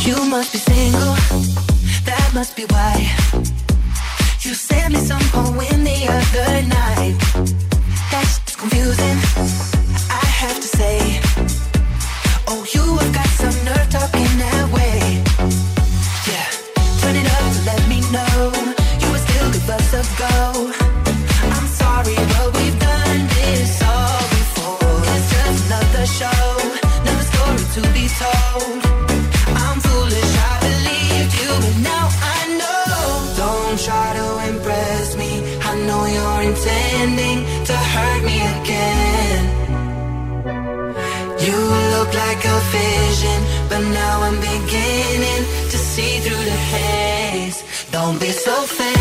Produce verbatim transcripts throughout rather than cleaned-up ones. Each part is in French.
You must be single, that must be why. You sent me some poem the other night. That's confusing, I have to say. Oh, you have got some nerve talking that way. Yeah, turn it up to let me know you were still give us a go. I'm sorry, but we've done this all before. It's just another show, another story to be told. I'm foolish, I believed you, but now I know. Don't try to impress me, I know you're intending to hurt me again. You look like a vision, but now I'm beginning to see through the haze. Don't be so fake.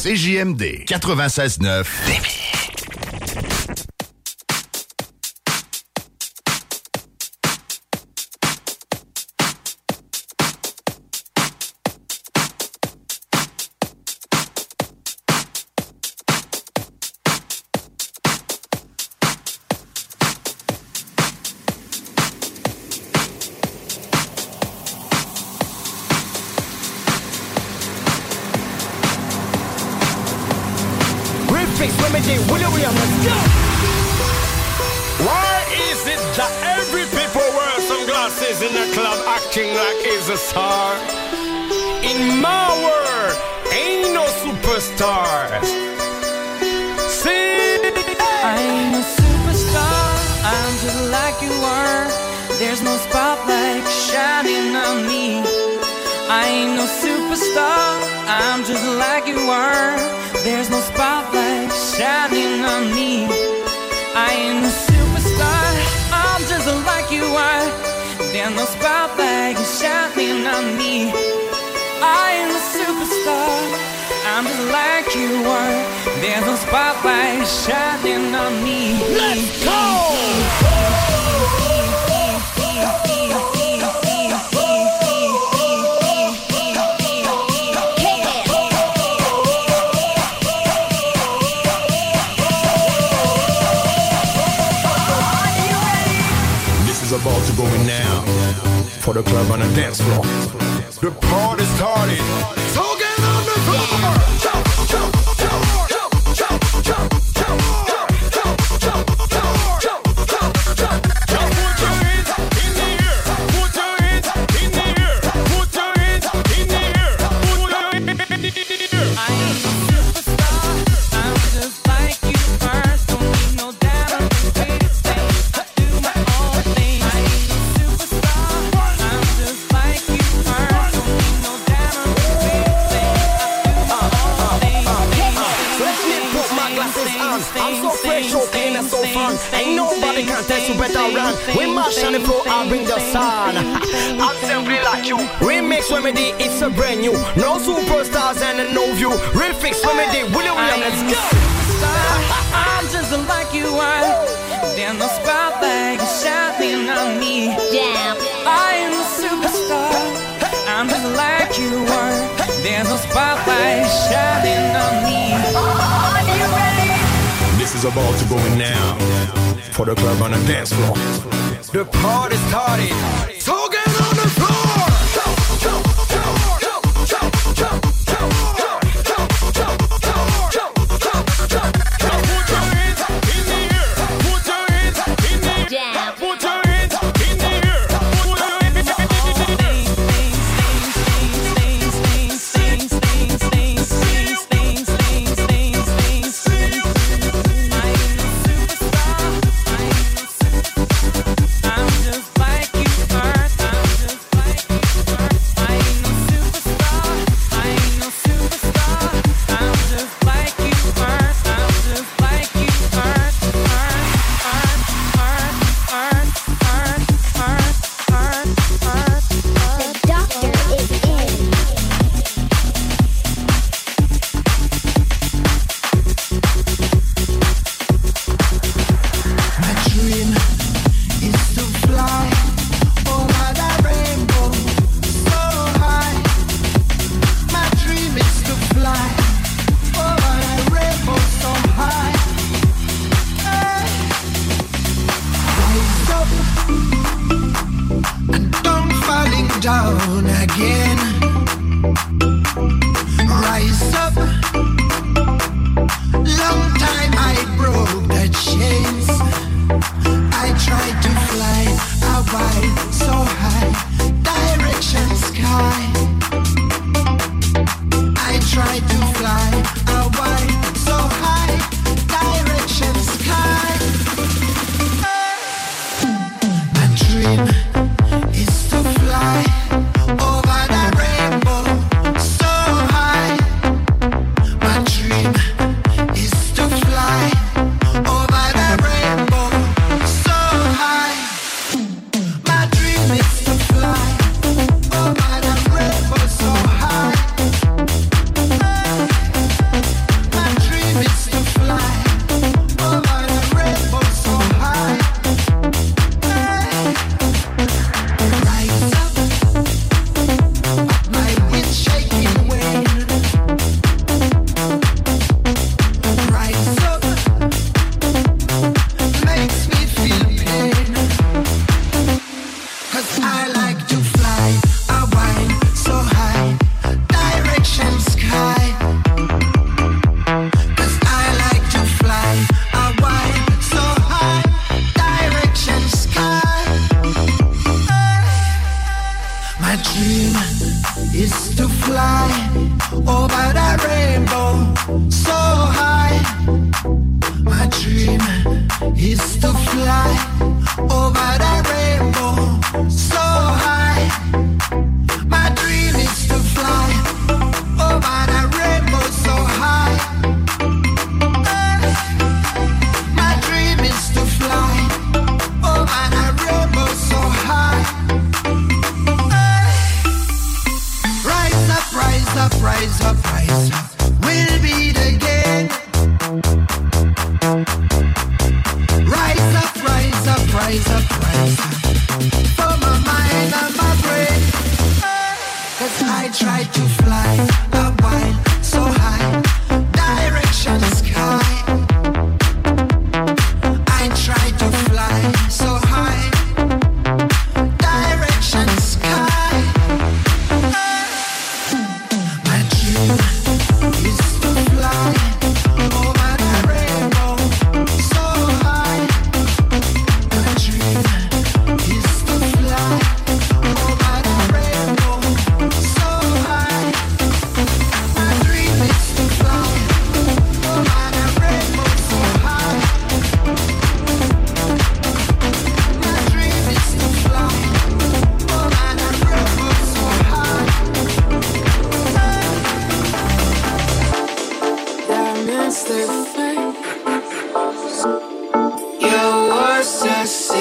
C J M D quatre-vingt-seize neuf. so fun. Ain't nobody can test you better run. We mash on the floor and bring the sun. Assembly like you. Remix remedy, it's a brand new. No superstars and no view. Refix remedy, William, let's go. I'm just like you are. Then the spotlight is shining on me. Damn. I am a superstar. I'm just like you are. Then the spotlight is shining on me. Are you ready? This is about to go now. For the club on the dance floor. The party started. So get on the floor. Go, go, go, go, go, go, go, go, go, go, go, go, go, go. Put your hands in the air. Put your hands in the air. Yeah. Put your hands in the air. Put your hands in the air.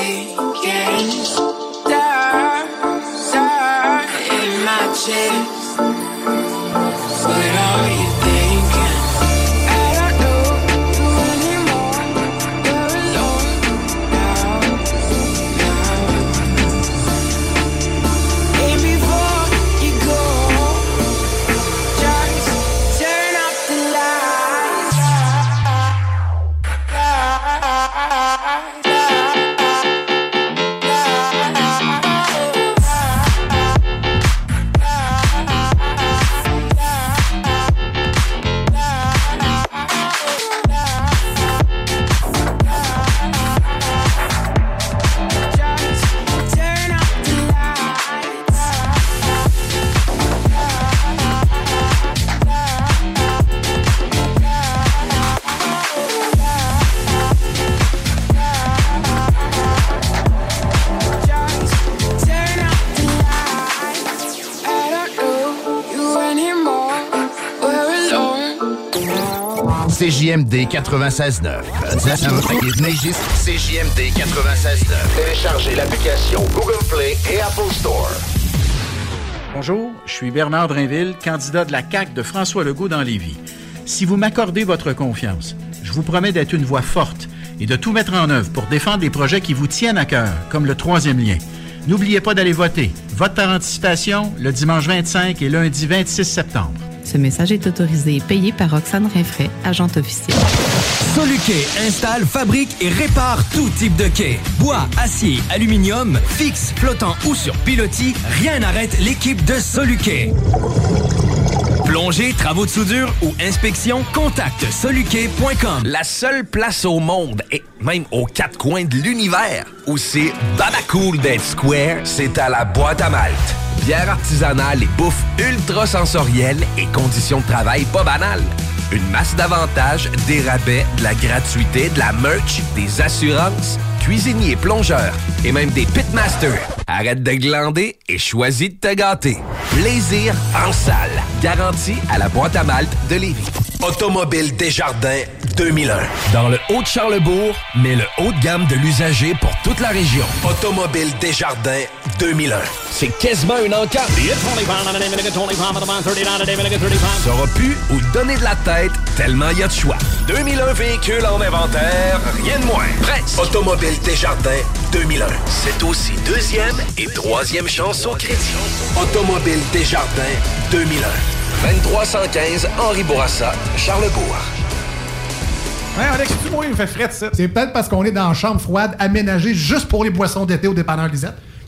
Making stars, stars in my chest. What are you thinking? I don't know anymore. You're alone now, now. And before you go, just turn off the lights. C J M D quatre-vingt-seize neuf. C J M D quatre-vingt-seize neuf. Téléchargez l'application Google Play et Apple Store. Bonjour, je suis Bernard Drainville, candidat de la C A Q de François Legault dans Lévis. Si vous m'accordez votre confiance, je vous promets d'être une voix forte et de tout mettre en œuvre pour défendre les projets qui vous tiennent à cœur, comme le troisième lien. N'oubliez pas d'aller voter. Vote par anticipation le dimanche vingt-cinq et lundi vingt-six septembre. Ce message est autorisé et payé par Roxane Reiffret, agente officielle. Soluquet installe, fabrique et répare tout type de quai. Bois, acier, aluminium, fixe, flottant ou sur pilotis, rien n'arrête l'équipe de Soluquet. Plongée, travaux de soudure ou inspection, contacte soluquet point com. La seule place au monde, et même aux quatre coins de l'univers, où c'est Baba Cool Dead Square, c'est à la Boîte à Malte. Bière artisanale et bouffe ultra sensorielle et conditions de travail pas banales. Une masse d'avantages, des rabais, de la gratuité, de la merch, des assurances, cuisiniers, plongeurs et même des pitmasters. Arrête de glander et choisis de te gâter. Plaisir en salle. Garantie à la Boîte à Malte de Lévis. Automobile Desjardins deux mille un. Dans le Haut-de-Charlebourg, mais le haut de gamme de l'usager pour toute la région. Automobile Desjardins deux mille un. C'est quasiment une encarte. Sera plus ou donner de la tête tellement il y a de choix. deux mille un véhicules en inventaire, rien de moins. Presque. Automobile Desjardins deux mille un. C'est aussi deuxième et troisième chance au crédit. Automobile Desjardins deux mille un. vingt-trois cent quinze Henri Bourassa, Charlebourg. Ouais, Alex, tu vois, il me fait fret, ça. C'est peut-être parce qu'on est dans une chambre froide aménagée juste pour les boissons d'été au Dépanneur Lisette.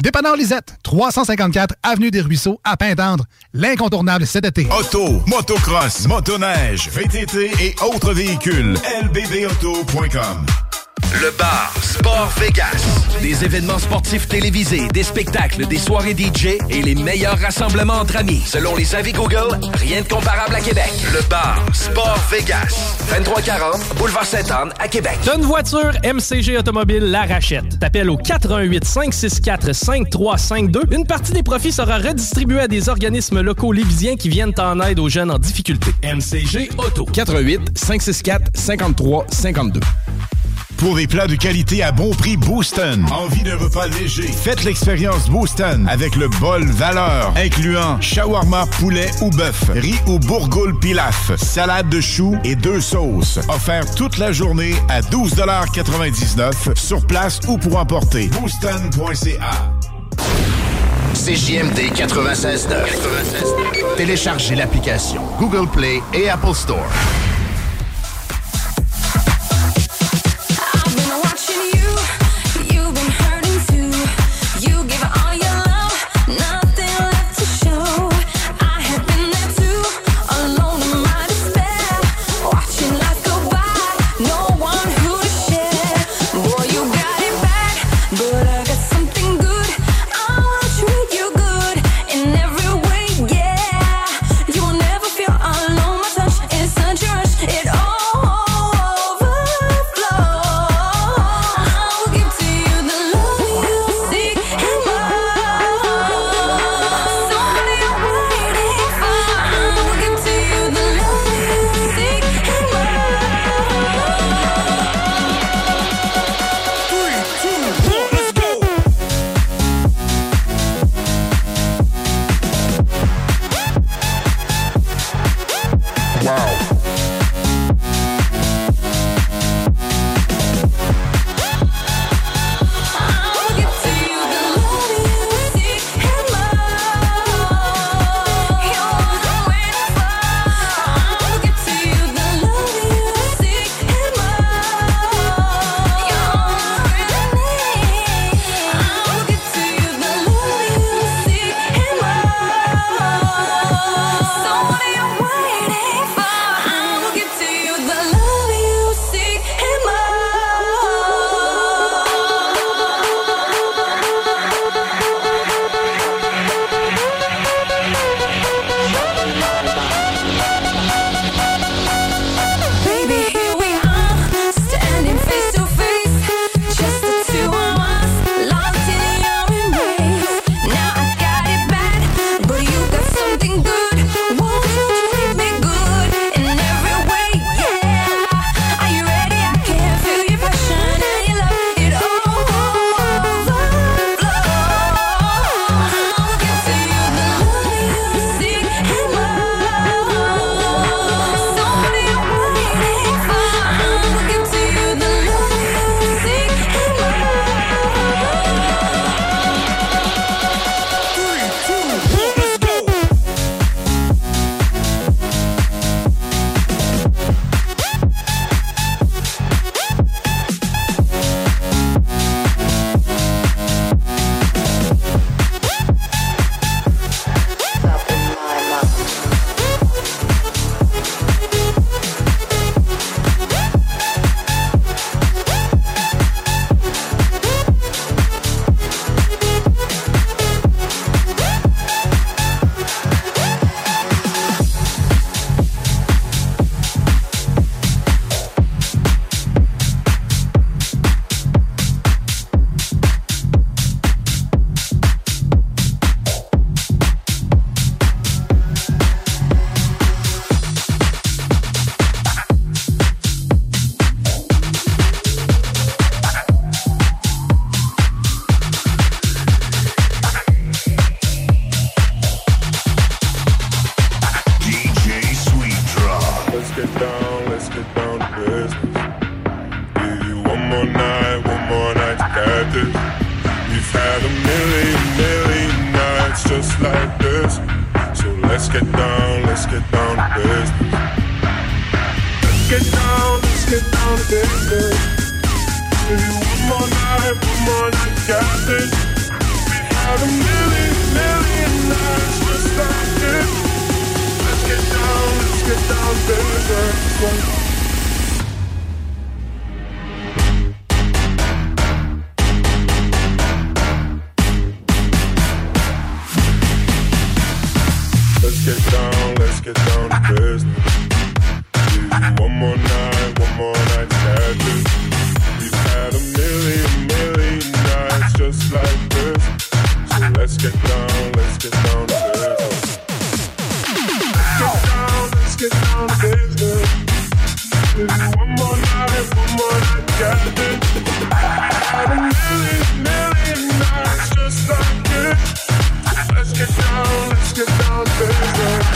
Dépanneur Lisette, trois cent cinquante-quatre Avenue des Ruisseaux, à Pintendre. L'incontournable cet été. Auto, motocross, motoneige, V T T et autres véhicules. L B B auto point com. Le Bar Sport Vegas. Des événements sportifs télévisés, des spectacles, des soirées D J et les meilleurs rassemblements entre amis. Selon les avis Google, rien de comparable à Québec. Le Bar Sport Vegas. vingt-trois quarante Boulevard Sainte-Anne à Québec. T'as une voiture, M C G Automobile la rachète. T'appelles au quatre un huit, cinq six quatre, cinq trois cinq deux. Une partie des profits sera redistribuée à des organismes locaux lévisiens qui viennent en aide aux jeunes en difficulté. M C G Auto. quatre un huit, cinq six quatre, cinq trois cinq deux. Pour des plats de qualité à bon prix, Boustan. Envie d'un repas léger? Faites l'expérience Boustan avec le bol valeur, incluant shawarma poulet ou bœuf, riz ou bourgoule pilaf, salade de choux et deux sauces. Offert toute la journée à douze quatre-vingt-dix-neuf sur place ou pour emporter. Boustan point c a. C J M D quatre-vingt-seize neuf. Téléchargez l'application Google Play et Apple Store. You're let's get down, let's get down to business. Give you one more night, one more night to get this. We've had a million, million nights just like this. So let's get down, let's get down to business. Let's get down, let's get down to business. Give you one more night, one more night to get this. We've had a million, million nights just like this. Let's get down, let's get down, baby. Let's get down, let's get down to business. One more night, one more night to get this. We've had a million, million nights just like this. So let's get down, let's get down to business. Let's get down to business. One more night, one more night, got this. Had a million, million nights just like this. Let's get down, let's get down to business.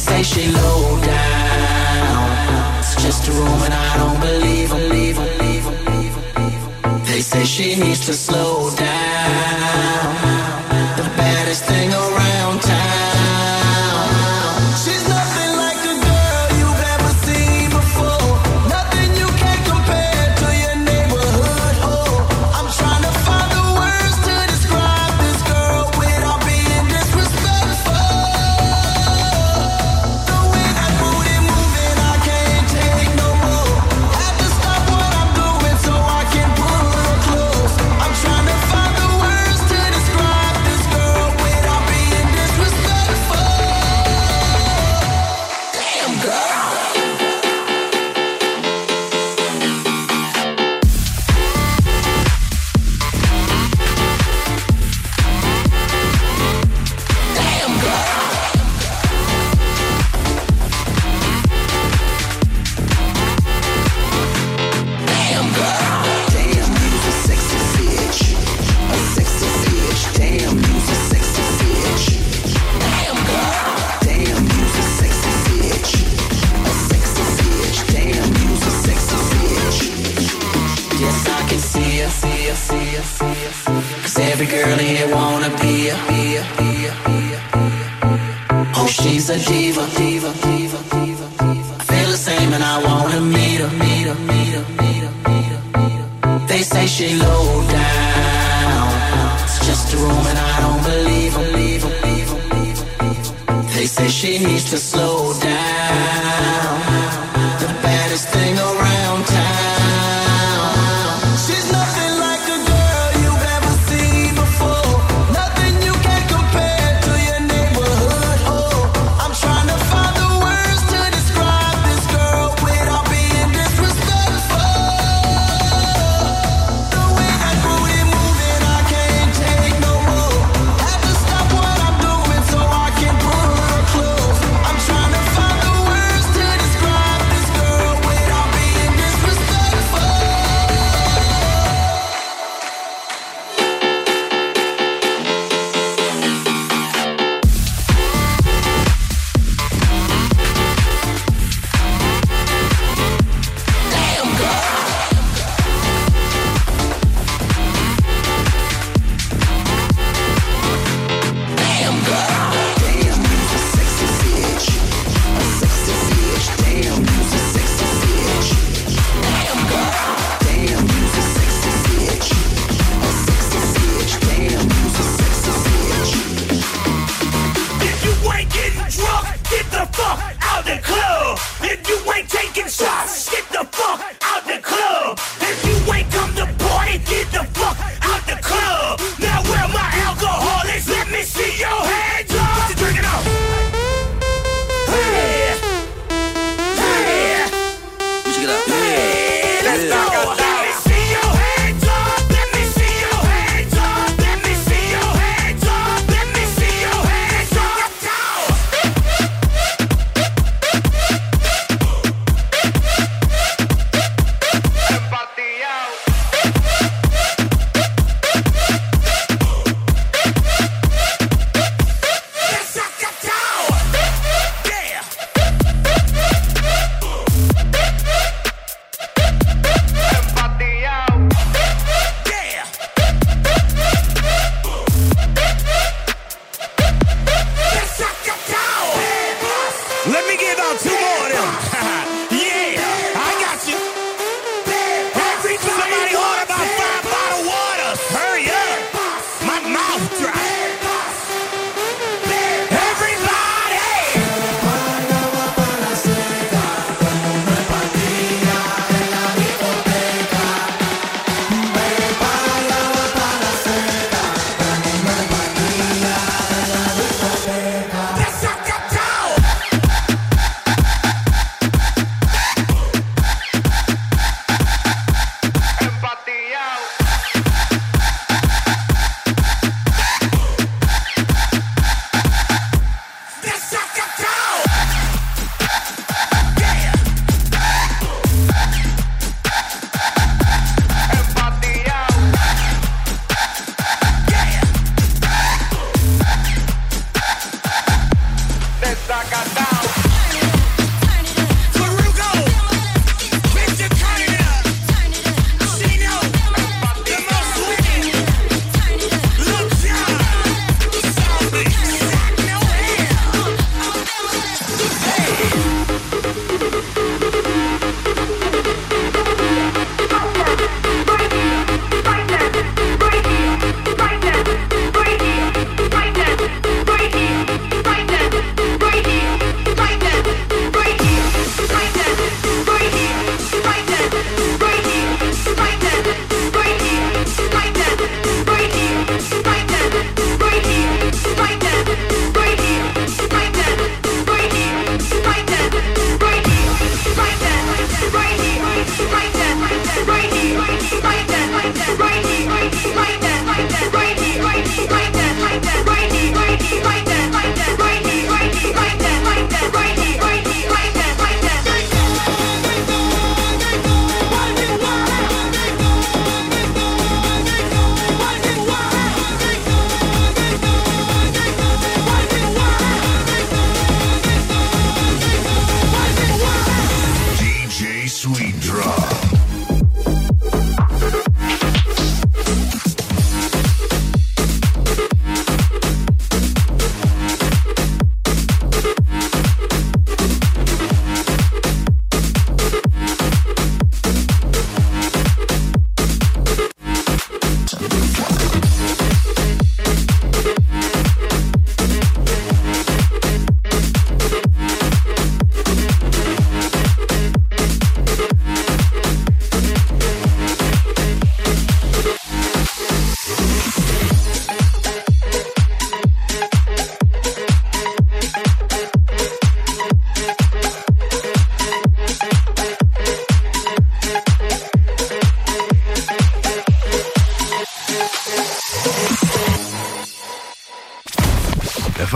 say she low down. It's just a rumor and I don't believe her, leave her, leave her, leave her. They say she needs to slow down. The baddest thing around town.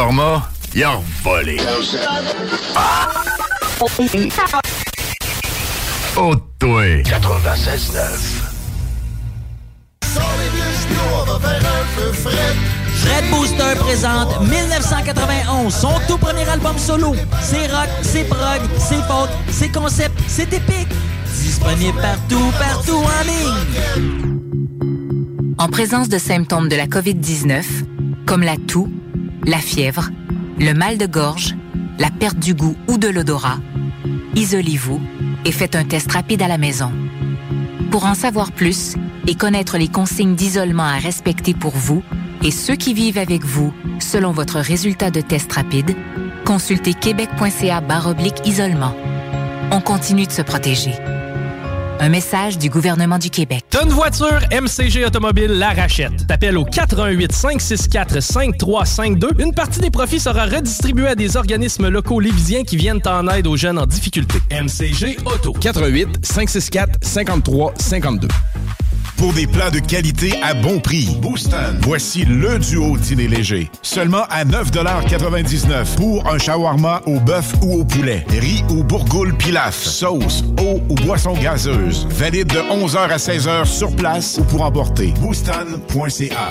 format, il a volé. Oh, toi! quatre-vingt-seize neuf. Red Booster présente dix-neuf cent quatre-vingt-onze, son tout premier album solo. C'est rock, c'est prog, c'est folk, c'est concept, c'est épique. Disponible partout, partout en ligne. En présence de symptômes de la covid dix-neuf, comme la toux, la fièvre, le mal de gorge, la perte du goût ou de l'odorat, isolez-vous et faites un test rapide à la maison. Pour en savoir plus et connaître les consignes d'isolement à respecter pour vous et ceux qui vivent avec vous selon votre résultat de test rapide, consultez québec.ca barre oblique isolement. On continue de se protéger. Un message du gouvernement du Québec. T'as une voiture, M C G Automobile la rachète. T'appelles au quatre un huit, cinq six quatre, cinq trois cinq deux. Une partie des profits sera redistribuée à des organismes locaux lévisiens qui viennent en aide aux jeunes en difficulté. M C G Auto. quatre un huit, cinq six quatre, cinq trois cinq deux. Pour des plats de qualité à bon prix, Boustan, voici le duo dîner léger. Seulement à neuf quatre-vingt-dix-neuf pour un shawarma au bœuf ou au poulet, riz ou bourgoule pilaf, sauce, eau ou boisson gazeuse. Valide de onze heures à seize heures sur place ou pour emporter. Boustan.ca.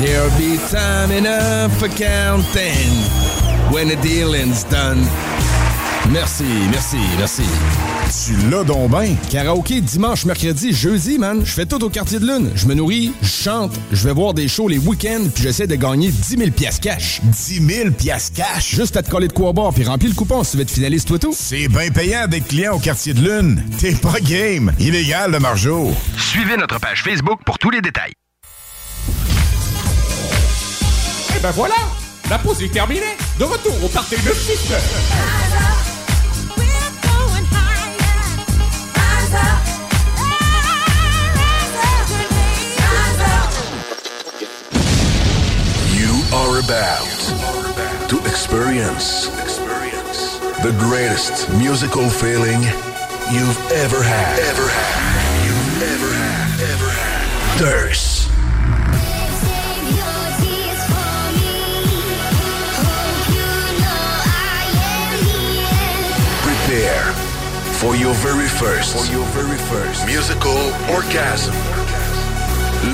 There'll be time enough for counting when the dealing's done. Merci, merci, merci. Tu l'as donc ben. Karaoké dimanche, mercredi, jeudi, man. Je fais tout au Quartier de Lune. Je me nourris, je chante, je vais voir des shows les week-ends, puis j'essaie de gagner dix mille piastres cash. dix mille piastres cash? Juste à te coller de quoi boire, puis remplis le coupon si tu veux être finaliste, toi tout. C'est bien payant d'être client au Quartier de Lune. T'es pas game. Illégal, le margeau. Suivez notre page Facebook pour tous les détails. Et ben voilà, la pause est terminée. De retour au Party neuf cent soixante-neuf. You are about to experience the greatest musical feeling you've ever had. Ever had. You've ever had. Ever had. Durst. There for your very first, for your very first musical orgasm.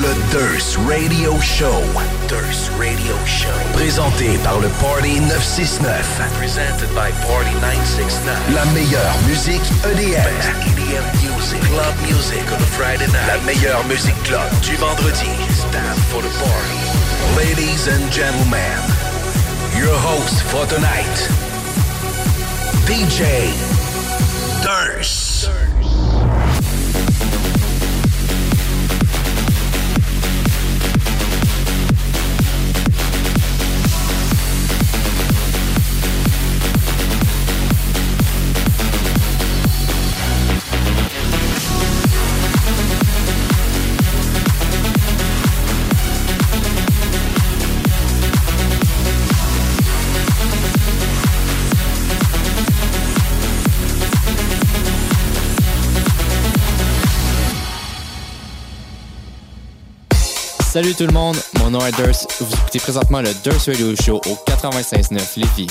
Le Durst Radio Show. Durst Radio Show. Présenté par le Party neuf cent soixante-neuf. Presented by Party neuf cent soixante-neuf. La meilleure musique E D M. Best E D M music. Club music on a Friday night. La meilleure musique club du vendredi. It's time for the party. Ladies and gentlemen, your host for tonight, D J Durst. Salut tout le monde, mon nom est Durst. Vous écoutez présentement le Durst Radio Show au quatre-vingt-seize neuf Lévis.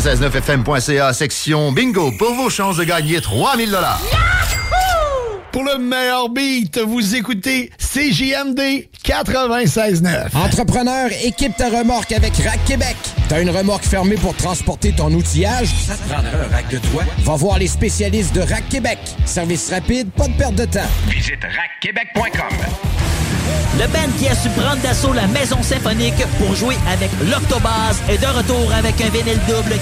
quatre-vingt-seize point neuf F M point C A, section bingo, pour vos chances de gagner trois mille dollars. Pour le meilleur beat, vous écoutez C J M D quatre-vingt-seize neuf. Entrepreneur, équipe ta remorque avec Rack Québec. T'as une remorque fermée pour transporter ton outillage? Ça te prendra un rack de toi? Va voir les spécialistes de Rack Québec. Service rapide, pas de perte de temps. Visite rack québec point com. Le band qui a su prendre d'assaut la Maison Symphonique pour jouer avec l'Octobase est de retour avec un vinyle double.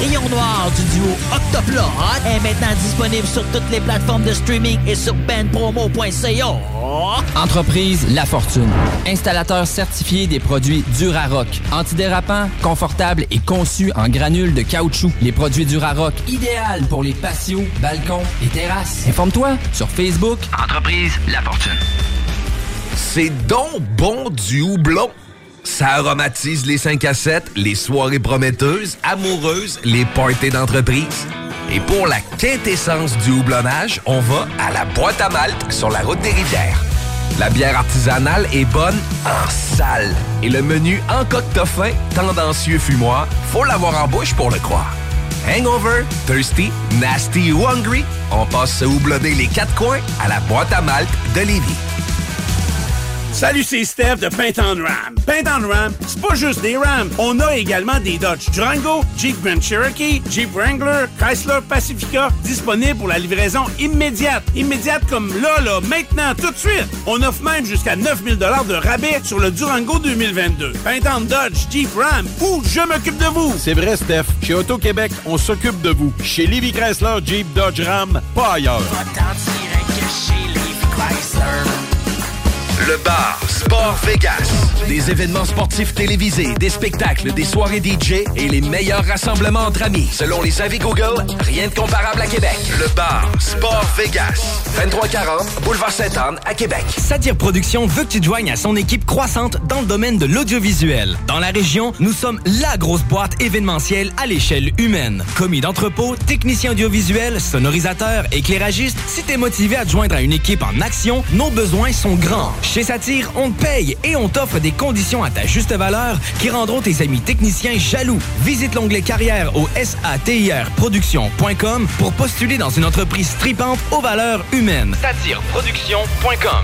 Rayon Noir du duo Octoplot est maintenant disponible sur toutes les plateformes de streaming et sur band promo point c a. Entreprise La Fortune, installateur certifié des produits DuraRock, antidérapant, confortable et conçu en granules de caoutchouc. Les produits DuraRock, idéal pour les patios, balcons et terrasses. Informe-toi sur Facebook Entreprise La Fortune. C'est donc bon du houblon. Ça aromatise les cinq à sept, les soirées prometteuses, amoureuses, les parties d'entreprise. Et pour la quintessence du houblonnage, on va à la Boîte à Malte sur la route des Rivières. La bière artisanale est bonne en salle. Et le menu encoctofin, tendancieux fumoir, faut l'avoir en bouche pour le croire. Hangover, thirsty, nasty ou hungry, on passe se houblonner les quatre coins à la Boîte à Malte de Lévis. Salut, c'est Steph de Paint on Ram. Paint on Ram, c'est pas juste des Rams. On a également des Dodge Durango, Jeep Grand Cherokee, Jeep Wrangler, Chrysler Pacifica, disponibles pour la livraison immédiate. Immédiate comme là, là, maintenant, tout de suite. On offre même jusqu'à neuf mille dollars de rabais sur le Durango deux mille vingt-deux. Paint on Dodge, Jeep Ram, ou je m'occupe de vous. C'est vrai, Steph. Chez Auto-Québec, on s'occupe de vous. Chez Lévis Chrysler, Jeep, Dodge, Ram, pas ailleurs. Va t'en tirer que chez Lévis Chrysler. Le Bar Sport Vegas. Des événements sportifs télévisés, des spectacles, des soirées D J et les meilleurs rassemblements entre amis. Selon les avis Google, rien de comparable à Québec. Le Bar Sport Vegas. vingt-trois quarante, Boulevard Sainte-Anne, à Québec. Satir Production veut que tu te joignes à son équipe croissante dans le domaine de l'audiovisuel. Dans la région, nous sommes la grosse boîte événementielle à l'échelle humaine. Commis d'entrepôt, technicien audiovisuel, sonorisateur, éclairagiste, si t'es motivé à te joindre à une équipe en action, nos besoins sont grands. Chez Satir, on te paye et on t'offre des conditions à ta juste valeur qui rendront tes amis techniciens jaloux. Visite l'onglet carrière au satir production point com pour postuler dans une entreprise stripante aux valeurs humaines. satir production point com.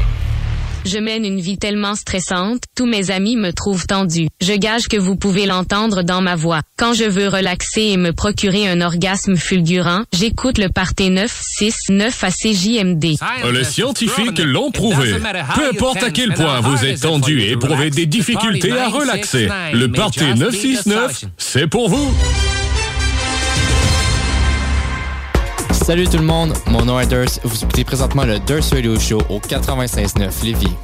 Je mène une vie tellement stressante, tous mes amis me trouvent tendue. Je gage que vous pouvez l'entendre dans ma voix. Quand je veux relaxer et me procurer un orgasme fulgurant, j'écoute le Party neuf six neuf à C J M D. Les scientifiques l'ont prouvé. Peu importe à quel point vous êtes tendu et éprouvez des difficultés à relaxer, le Party neuf six neuf, c'est pour vous. Salut tout le monde, mon nom est Durst. Vous écoutez présentement le Durst Radio Show au quatre-vingt-seize neuf Lévis.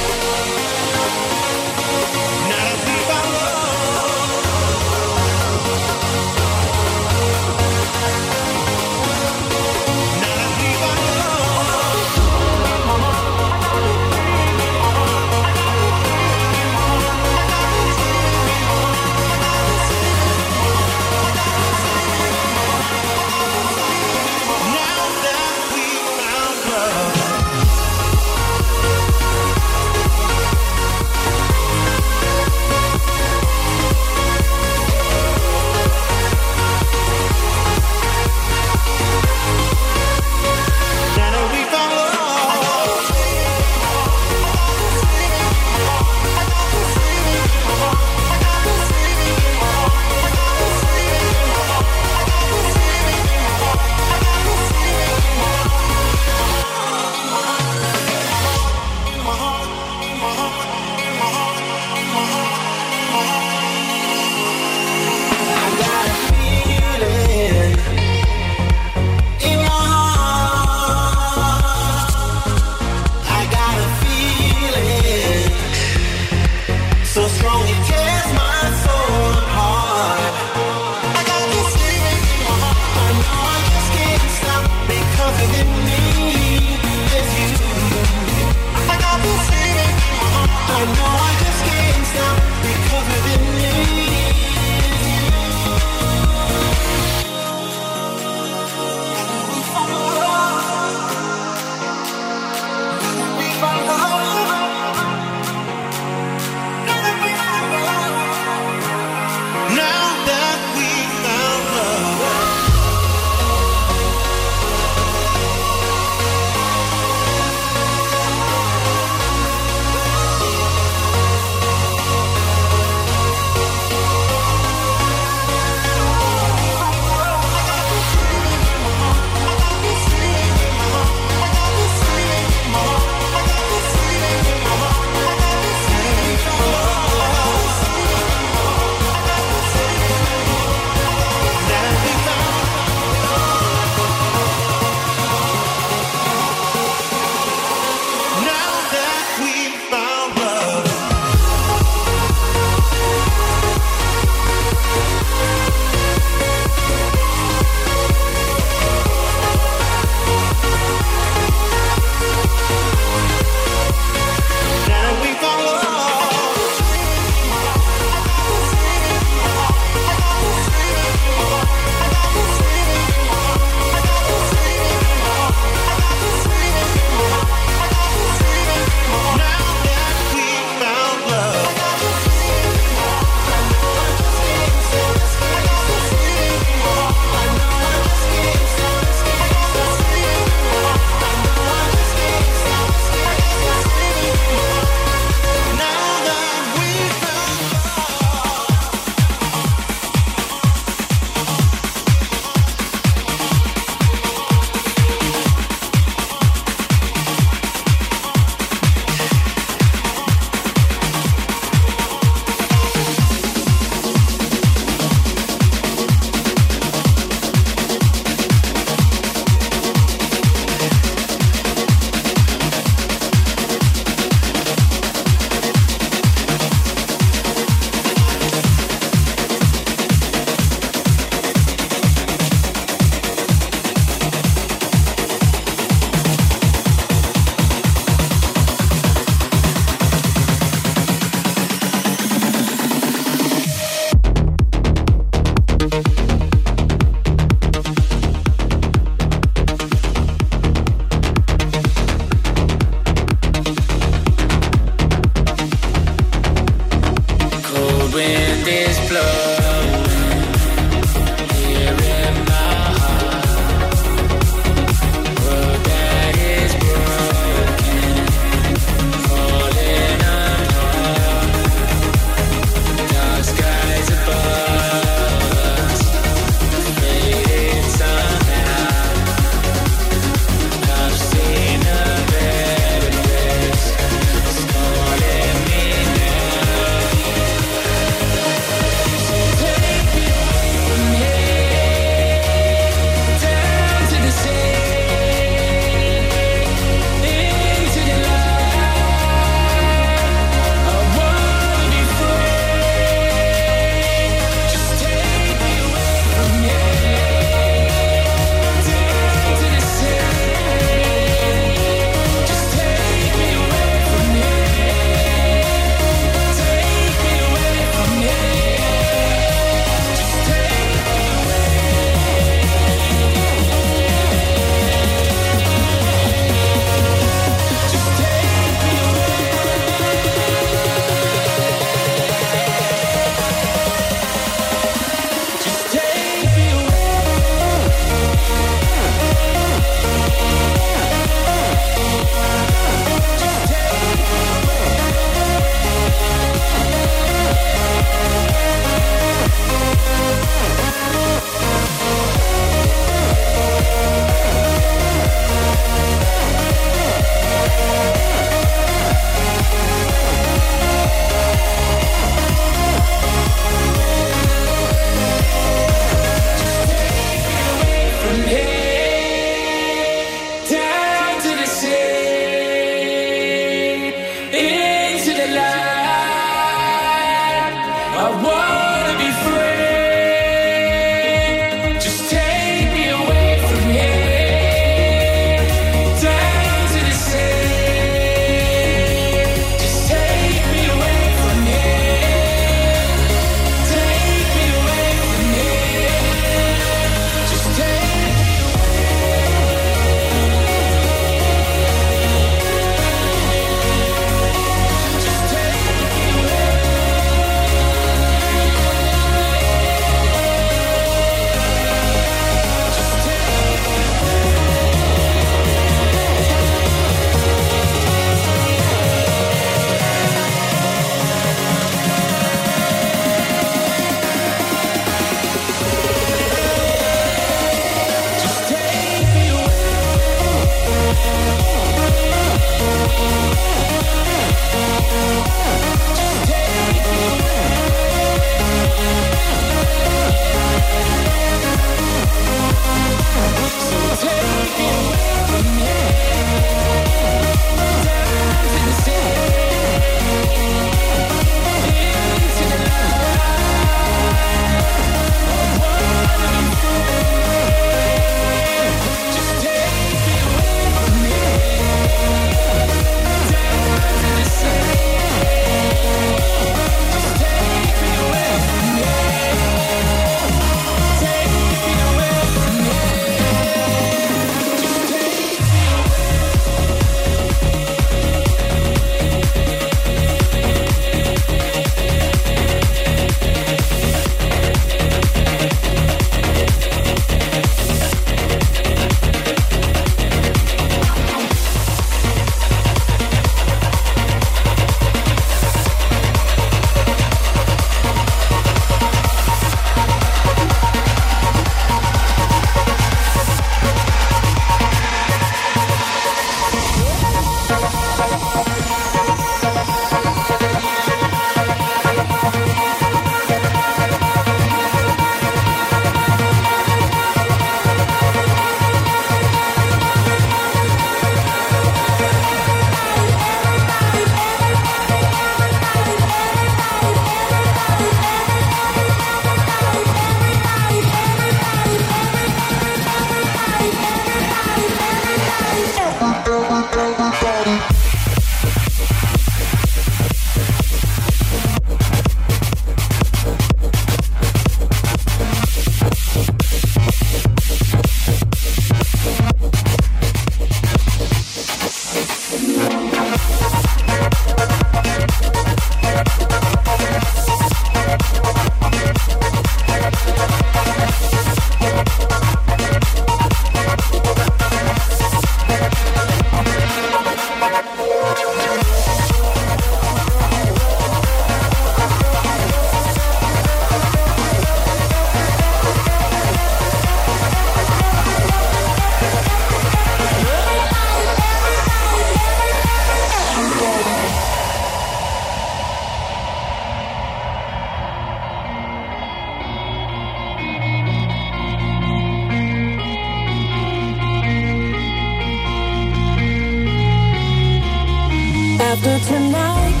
after tonight,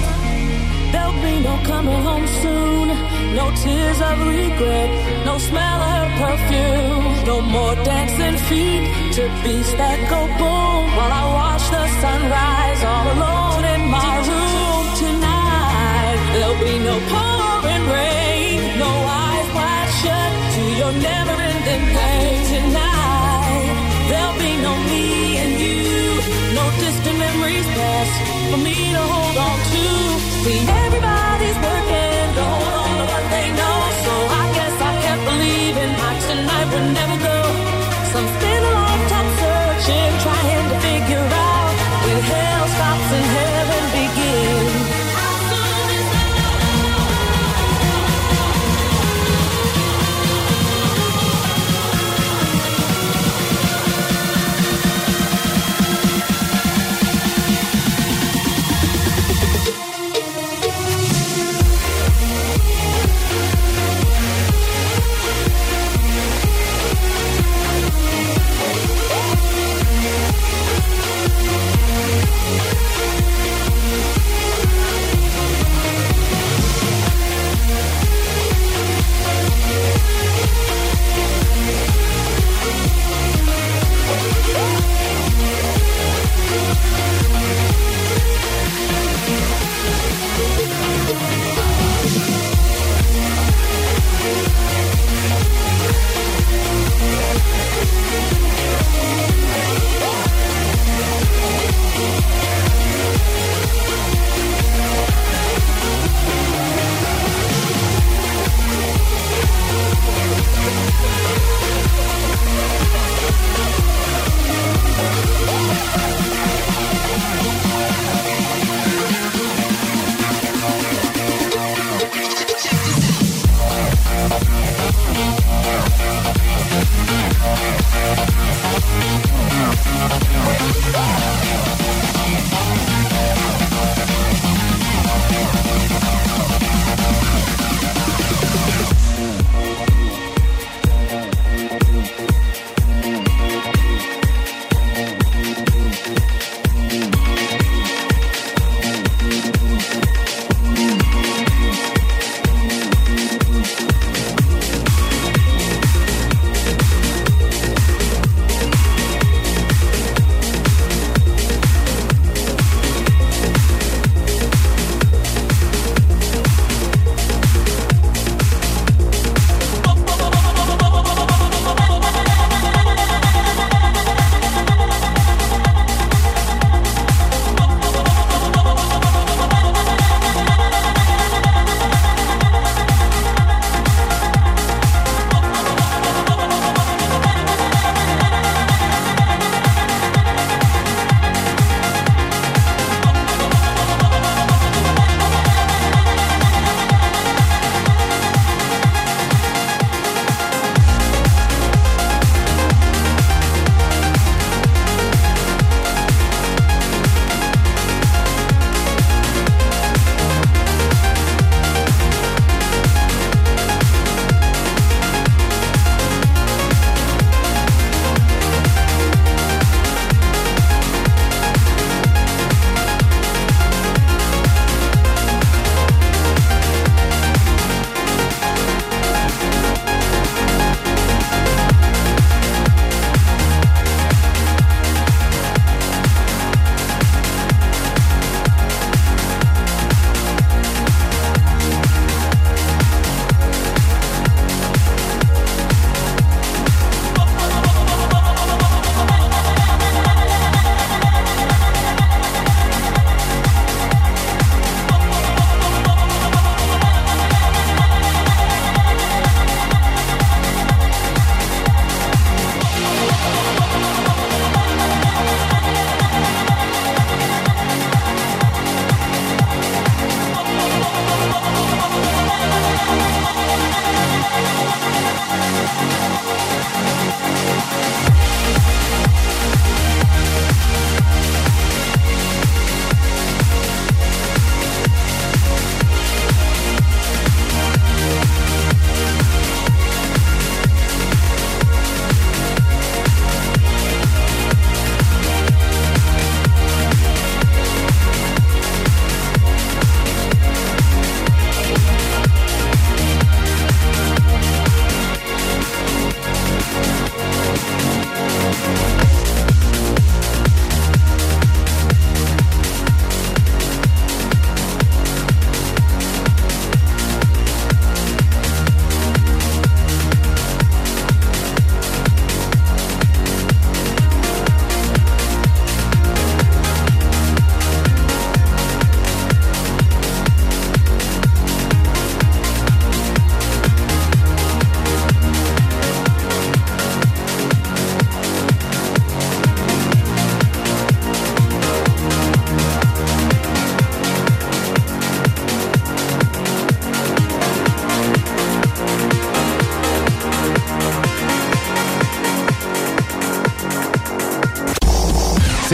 there'll be no coming home soon. No tears of regret, no smell of perfume. No more dancing feet to beats that go boom, while I watch the sunrise all alone in my room. Tonight, there'll be no pouring rain, no eyes wide shut to your never-ending pain. Tonight, there'll be no me and you, no distant memories past for me to hold on to. See, everybody's working to hold on to what they know, so I guess I kept believing my tonight would never go. Some spend a lifetime searching, trying to figure out when hell stops and heaven begins.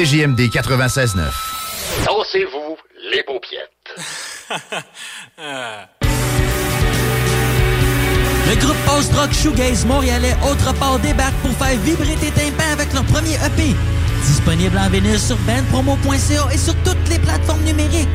C J M D quatre-vingt-seize neuf. Dansez-vous les paupiètes. euh... Le groupe post-rock shoegaze montréalais Autre Part débarque pour faire vibrer tes tympans avec leur premier E P. Disponible en vinyle sur band promo point c a et sur toutes les plateformes numériques.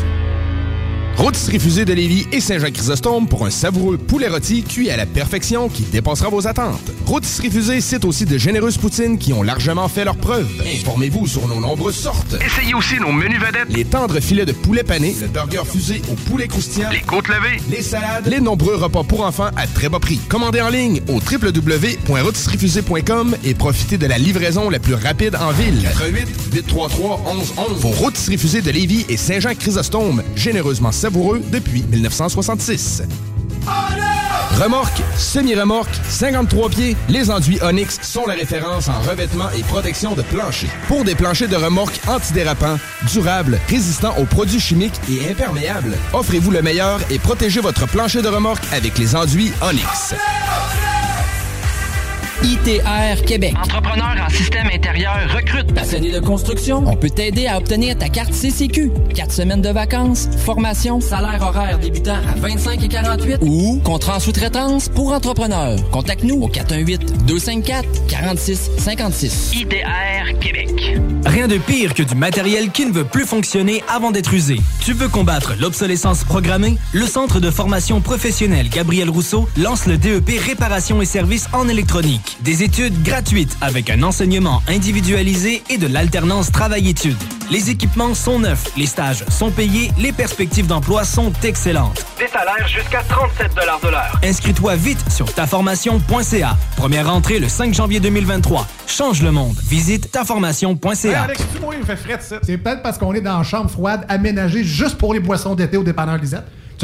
Rôtisserie Fusée de Lévis et Saint-Jean-Chrysostome pour un savoureux poulet rôti cuit à la perfection qui dépassera vos attentes. Rôtisserie Fusée cite aussi de généreuses poutines qui ont largement fait leurs preuves. Informez-vous sur nos nombreuses sortes. Essayez aussi nos menus vedettes. Les tendres filets de poulet pané, le burger fusé au poulet croustillant, les côtes levées, les salades, les nombreux repas pour enfants à très bas prix. Commandez en ligne au w w w point rôtisserie fusée point com et profitez de la livraison la plus rapide en ville. quatre huit huit trois trois un un un. Vos Rôtisserie Fusée de Lévis et Saint-Jean-Chrysostome, généreusement savoureux depuis mille neuf cent soixante-six. Remorque, semi-remorque, cinquante-trois pieds, les enduits Onyx sont la référence en revêtement et protection de plancher. Pour des planchers de remorque antidérapants, durables, résistants aux produits chimiques et imperméables, offrez-vous le meilleur et protégez votre plancher de remorque avec les enduits Onyx. I T R Québec. Entrepreneur en système intérieur, recrute. Passionné de construction, on peut t'aider à obtenir ta carte C C Q. Quatre semaines de vacances, formation, salaire horaire débutant à vingt-cinq et quarante-huit ou contrat en sous-traitance pour entrepreneurs. Contacte-nous au quatre un huit deux cinq quatre quatre six cinq six. I T R Québec. Rien de pire que du matériel qui ne veut plus fonctionner avant d'être usé. Tu veux combattre l'obsolescence programmée? Le Centre de formation professionnelle Gabriel Rousseau lance le D E P Réparation et services en électronique. Des études gratuites avec un enseignement individualisé et de l'alternance travail-études. Les équipements sont neufs, les stages sont payés, les perspectives d'emploi sont excellentes. Des salaires jusqu'à trente-sept dollars de l'heure. Inscris-toi vite sur taformation point c a. Première entrée le cinq janvier deux mille vingt-trois. Change le monde. Visite taformation point c a. Hey Alex, tu vois, il me fait fret, ça. C'est peut-être parce qu'on est dans une chambre froide aménagée juste pour les boissons d'été au dépanneur Lisette. Tu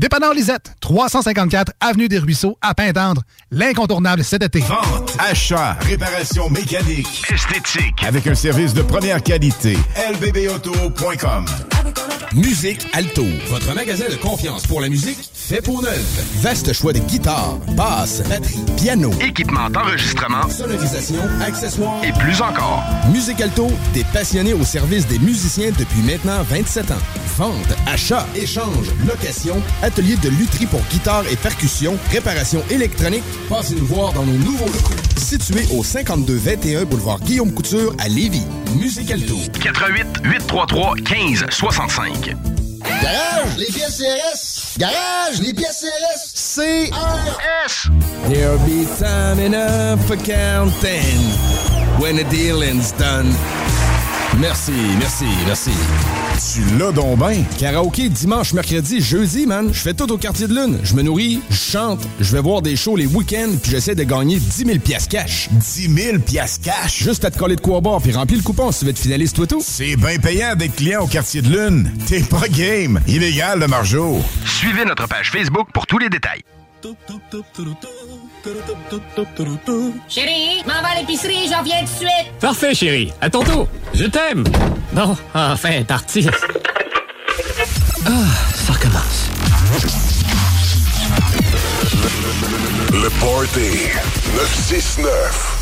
Dépanneur Lisette, trois cent cinquante-quatre Avenue des Ruisseaux, à Pintendre. L'incontournable cet été. Vente, achat, réparation mécanique, esthétique, avec un service de première qualité. L B B auto point com. Musique Alto, votre magasin de confiance pour la musique fait pour neuf. Vaste choix de guitares, basses, batteries, piano, équipement d'enregistrement, sonorisation, accessoires et plus encore. Musique Alto, des passionnés au service des musiciens depuis maintenant vingt-sept ans. Vente, achat, échange, location, atelier de lutherie pour guitare et percussion, réparation électronique. Passez nous voir dans nos nouveaux locaux. Situé au cinquante-deux vingt et un boulevard Guillaume Couture à Lévis. Musique Alto. quatre huit huit trois trois un cinq six cinq. Garage, les pièces C R S. Garage, les pièces C R S. C R S. There'll be time enough for counting when the dealing's done. Merci, merci, merci. Tu l'as donc ben. Karaoké dimanche, mercredi, jeudi, man. Je fais tout au Quartier de Lune. Je me nourris, je chante, je vais voir des shows les week-ends, puis j'essaie de gagner dix mille piastres cash. dix mille piastres cash? Juste à te coller de quoi boire, puis remplis le coupon si tu veux être finaliste, toi tout. C'est bien payant d'être client au Quartier de Lune. T'es pas game. Illégal, le margeau. Suivez notre page Facebook pour tous les détails. Chérie, m'en va à l'épicerie, j'en viens tout de suite. Parfait, chérie. À ton tour. Je t'aime. Non, enfin, parti. Ah, ça recommence. Le Party neuf cent soixante-dix-neuf.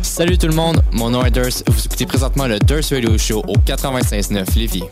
Salut tout le monde, mon nom est Durst. Vous écoutez présentement le Durst Radio Show au quatre-vingt-seize neuf Lévis.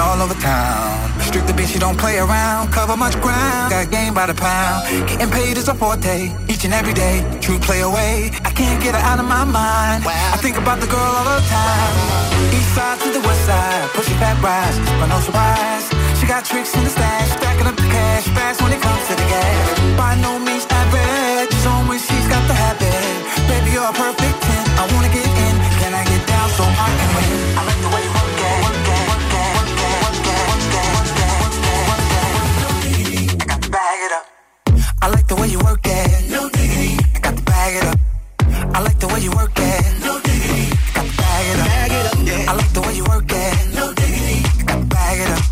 All over town. Strictly bitch, you don't play around. Cover much ground. Got a game by the pound. Getting paid is a forte. Each and every day. True play away. I can't get her out of my mind. I think about the girl all the time. East side to the west side. Push it back, rise. But no surprise. She got tricks in the stash. Stacking up the cash. Fast when it comes to the gas. By no means not bad. Just on when she's got the habit. Baby, you're a perfect ten. I wanna get in. Can I get down so I can win? I like the way you work at work at I like the way you work that. No diggity. I got to bag it up. I like the way you work that. No diggity. I got to bag it up. Bag it up, yeah. I like the way you work that. No diggity. I got to bag it up.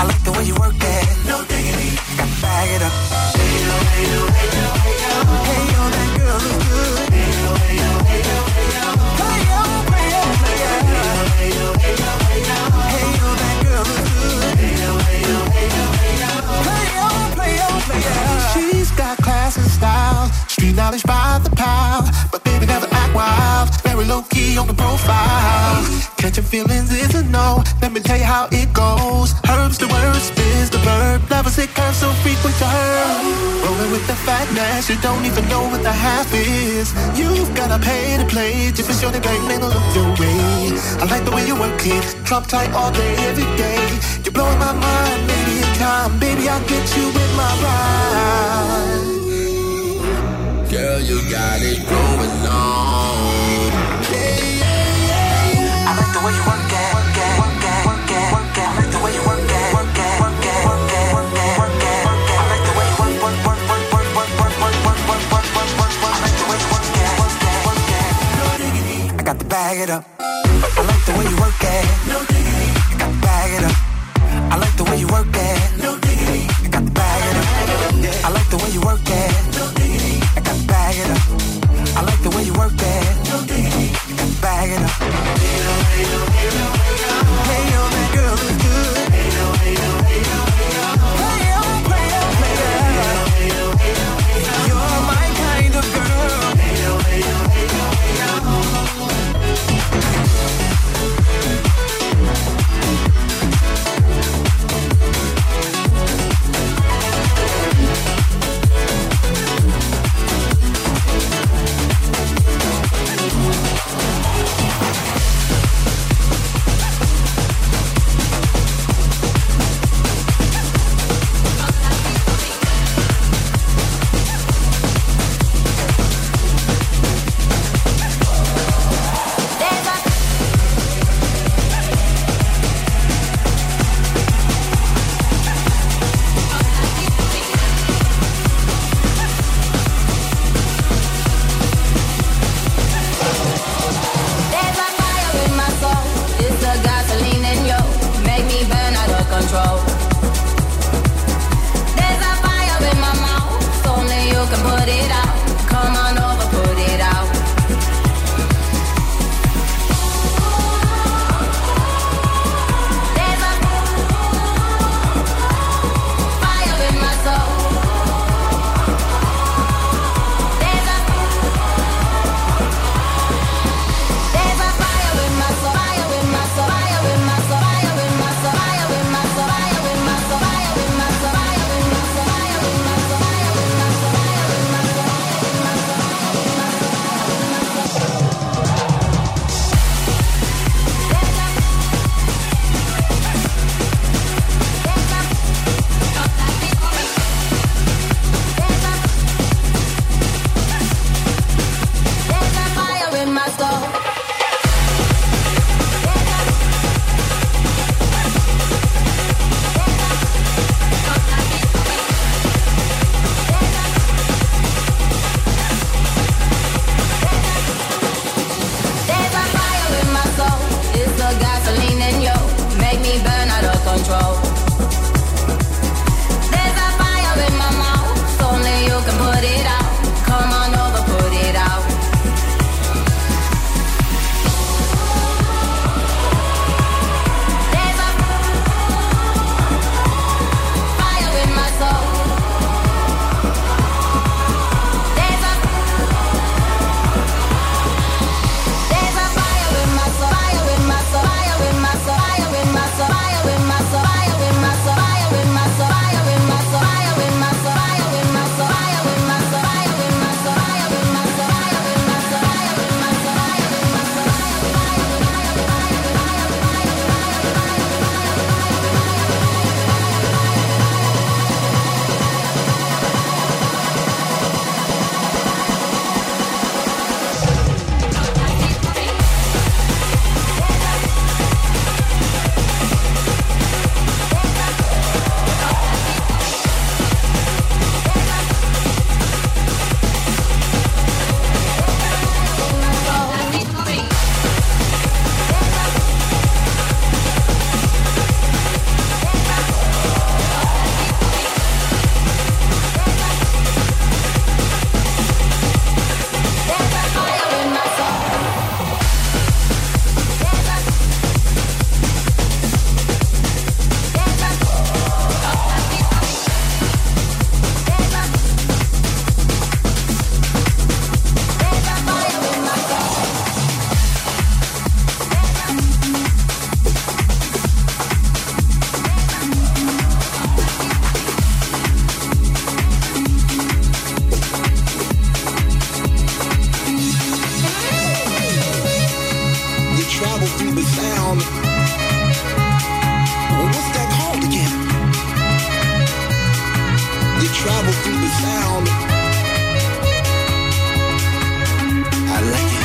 I like the way you work that. No diggity. I got to bag it up. Hey yo, hey yo, hey yo, hey yo. Hey yo, that girl is good. Hey yo, hey yo, hey yo, hey yo. Hey yo, hey yo, hey yo, hey yo, hey yo, hey yo. Hey yo, that girl is good. Hey yo, hey yo, hey yo, hey yo. Hey yo, play yo, play yo. She's got class and style, street knowledge by the pile, but baby never act wild, very low-key on the profile. Catching feelings is a no, let me tell you how it goes. Herbs the word, spins the verb, never say curve so frequent to her. Rolling with the fatness, you don't even know what the half is. You've gotta pay to play, just for sure they play, man, look your way. I like the way you work it, drop tight all day, every day. You're blowing my mind, maybe in time, baby I'll get you with my ride. Girl, you got it going on. Yeah, yeah, yeah, yeah. I like the way you work it, work it, work it, work it, work it. I like the way you work it, work it, work it, work it, work it, work it. I like the way you work, work, work, work, work, work, work, work, work, work, work, work, work, work. I like the way you work it, work it, work it. No diggity. I got to bag it up. I like the way you work it. No diggity. I got to bag it up. I like the way you work it. No diggity. I got to bag it up. I like the way you work it. I like the way you work that. travel through the sound. I like it.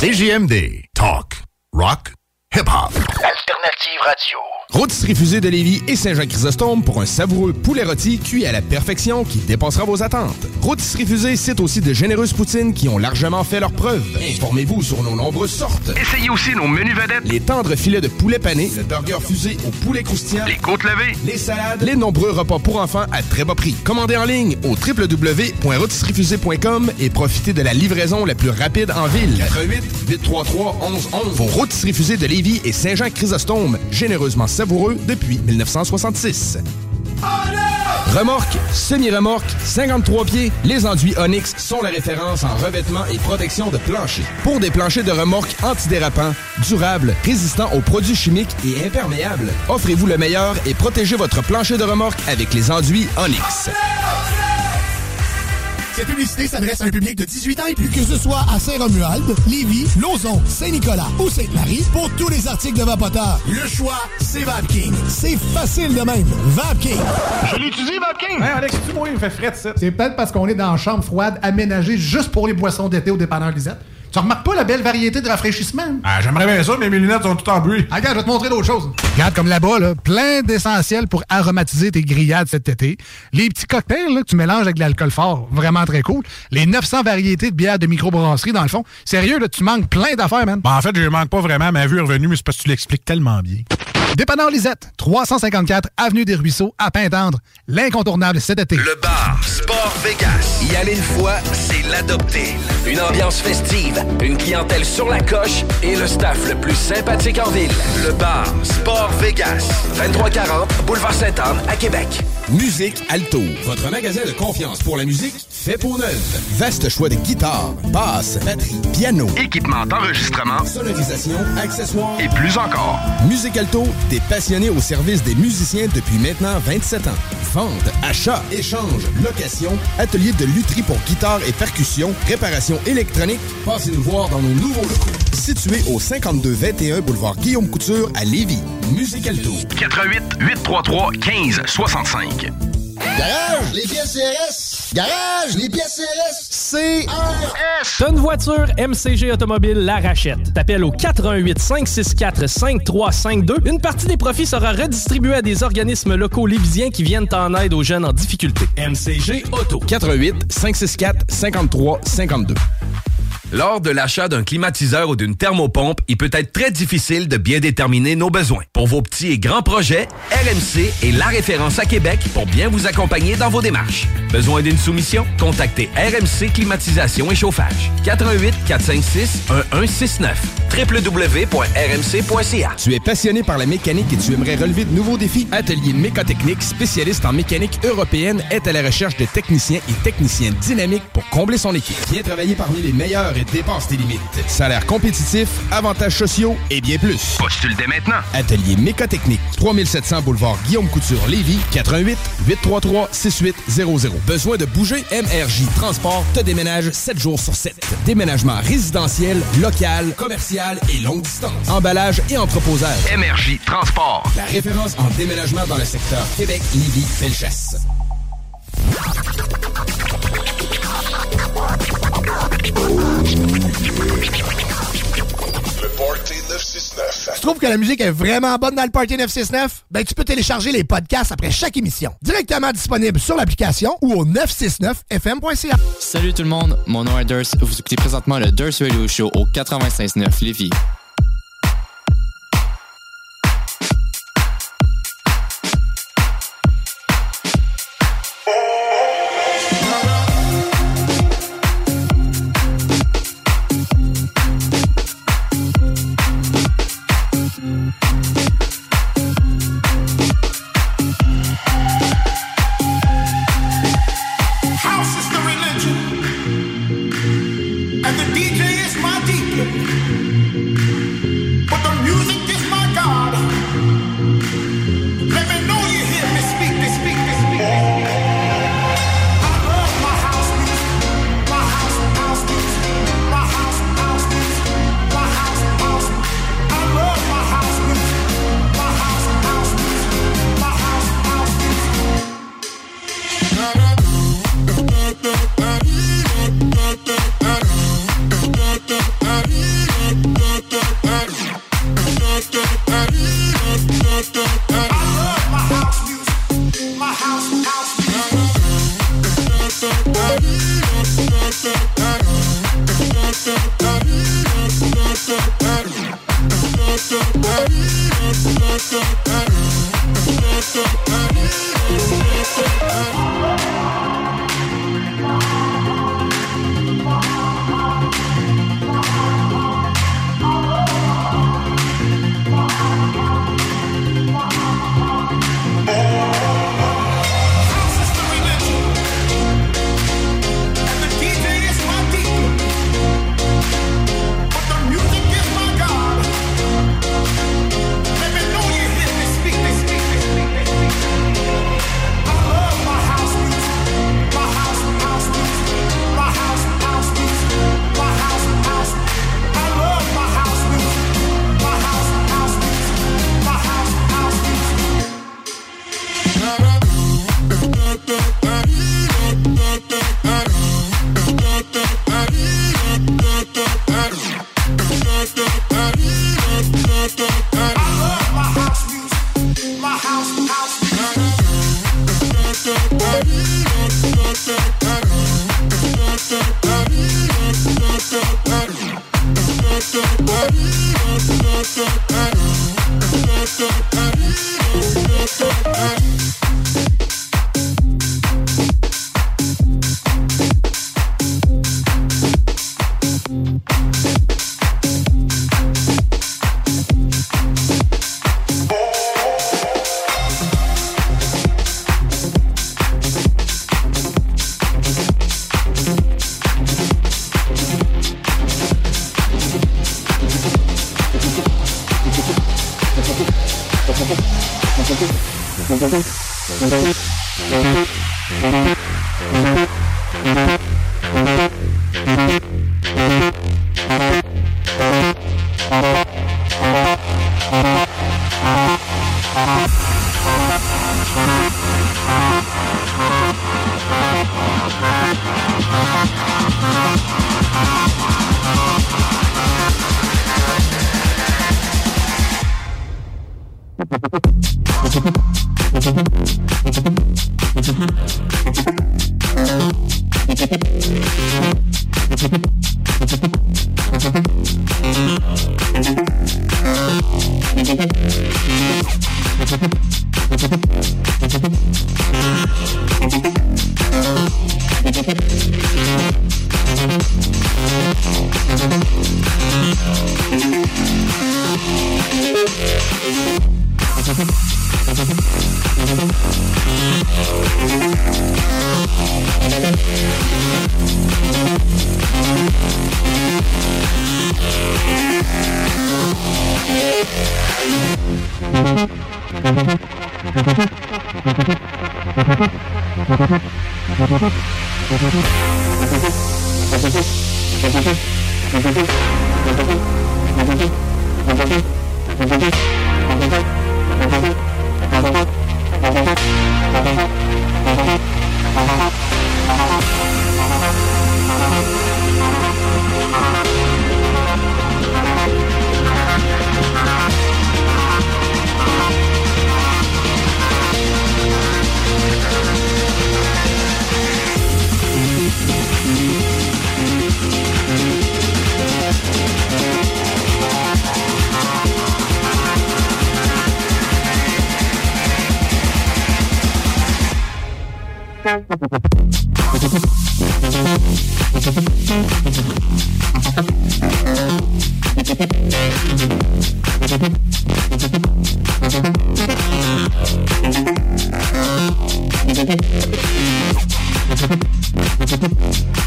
C J M D. Talk. Rock. Hip-hop. Alternative radio. Rôtisserie Fusée de Lévis et Saint-Jean-Chrysostome pour un savoureux poulet rôti cuit à la perfection qui dépassera vos attentes. Rôtisserie Fusée cite aussi de généreuses poutines qui ont largement fait leurs preuves. Informez-vous sur nos nombreuses sortes. Essayez aussi nos menus vedettes. Les tendres filets de poulet pané, le burger fusé au poulet croustillant, les côtes levées, les salades, les nombreux repas pour enfants à très bas prix. Commandez en ligne au w w w point rôtisserie fusée point com et profitez de la livraison la plus rapide en ville. quatre huit, huit trois trois, un un un un. Vos Rôtisseries Fusées de Lévis et Saint-Jean-Chrysostome, généreusement savoureux depuis mille neuf cent soixante-six. Remorque, semi-remorque, cinquante-trois pieds, les enduits Onyx sont la référence en revêtement et protection de plancher. Pour des planchers de remorque antidérapants, durables, résistants aux produits chimiques et imperméables, offrez-vous le meilleur et protégez votre plancher de remorque avec les enduits Onyx. Cette publicité s'adresse à un public de dix-huit ans et plus. Que ce soit à Saint-Romuald, Lévis, Lauson, Saint-Nicolas ou Sainte-Marie, pour tous les articles de Vapoteur, le choix, c'est Vapking. C'est facile de même. Vapking. Je l'utilise, Vapking. Hein, Alex, tu vois, il me fait fret, ça. C'est peut-être parce qu'on est dans une chambre froide aménagée juste pour les boissons d'été au Dépanneur Lisette. Tu remarques pas la belle variété de rafraîchissement? Ah, j'aimerais bien ça, mais mes lunettes sont toutes en bruit. Ah, regarde, je vais te montrer d'autres choses. Regarde, comme là-bas, là, plein d'essentiels pour aromatiser tes grillades cet été. Les petits cocktails là, que tu mélanges avec de l'alcool fort, vraiment très cool. Les neuf cents variétés de bières de microbrasserie, dans le fond. Sérieux, là, tu manques plein d'affaires, man. Ben, en fait, je manque pas vraiment. Ma vue est revenue, mais c'est parce que tu l'expliques tellement bien. Dépanneur Lisette, trois cent cinquante-quatre Avenue des Ruisseaux, à Pintendre, l'incontournable cet été. Le Bar Sport Vegas. Y aller une fois, c'est l'adopter. Une ambiance festive, une clientèle sur la coche et le staff le plus sympathique en ville. Le Bar Sport Vegas. vingt-trois quarante Boulevard Sainte-Anne, à Québec. Musique Alto. Votre magasin de confiance pour la musique fait pour neuf. Vaste choix de guitares, basses, batteries, piano, équipement d'enregistrement, sonorisation, accessoires et plus encore. Musique Alto, des passionnés au service des musiciens depuis maintenant vingt-sept ans. Vente, achat, échange, location, atelier de lutherie pour guitare et percussion, réparation électronique. Passez nous voir dans nos nouveaux locaux. Situé au cinquante-deux vingt et un boulevard Guillaume Couture à Lévis. Musique Alto. quatre-vingt-huit, huit trois trois, un cinq six cinq. Garage, les pièces C R S! Garage, les pièces C R S! C R S! T'as une voiture, M C G Automobile la rachète. T'appelles au quatre un huit, cinq six quatre, cinq trois cinq deux. Une partie des profits sera redistribuée à des organismes locaux lévisiens qui viennent en aide aux jeunes en difficulté. M C G Auto. quatre un huit, cinq six quatre, cinq trois cinq deux. Lors de l'achat d'un climatiseur ou d'une thermopompe, il peut être très difficile de bien déterminer nos besoins. Pour vos petits et grands projets, R M C est la référence à Québec pour bien vous accompagner dans vos démarches. Besoin d'une soumission? Contactez R M C Climatisation et Chauffage. quatre un huit, quatre cinq six, un un six neuf. w w w point r m c point c a. Tu es passionné par la mécanique et tu aimerais relever de nouveaux défis? Atelier Mécotechnique, spécialiste en mécanique européenne, est à la recherche de techniciens et techniciennes dynamiques pour combler son équipe. Viens travailler parmi les meilleurs et dépasse tes limites. Salaire compétitif, avantages sociaux et bien plus. Postule dès maintenant. Atelier Mécotechnique, trois mille sept cents boulevard Guillaume Couture, Lévis, quatre un huit, huit trois trois, six huit zéro zéro. Besoin de bouger? M R J Transport te déménage sept jours sur sept. Déménagement résidentiel, local, commercial et longue distance. Emballage et entreposage. M R J Transport. La référence en déménagement dans le secteur Québec, Lévis, Bellechasse. Le Party neuf cent soixante-neuf. Tu trouves que la musique est vraiment bonne dans le Party neuf cent soixante-neuf? Ben, tu peux télécharger les podcasts après chaque émission. Directement disponible sur l'application ou au neuf cent soixante-neuf f m point c a. Salut tout le monde, mon nom est Durst. Vous écoutez présentement le Durst Radio Show au quatre-vingt-seize neuf Lévis.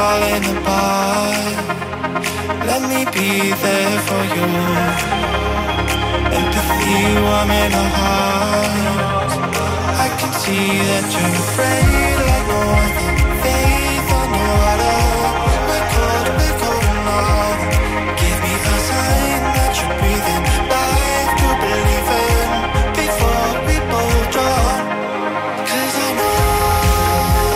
falling apart. Let me be there for you. Empathy warming our hearts. I can see that you're afraid like no other. Faith on the water. We're cold, we're going on. Give me a sign that you're breathing. Life to believe in before we both drown. Cause I know there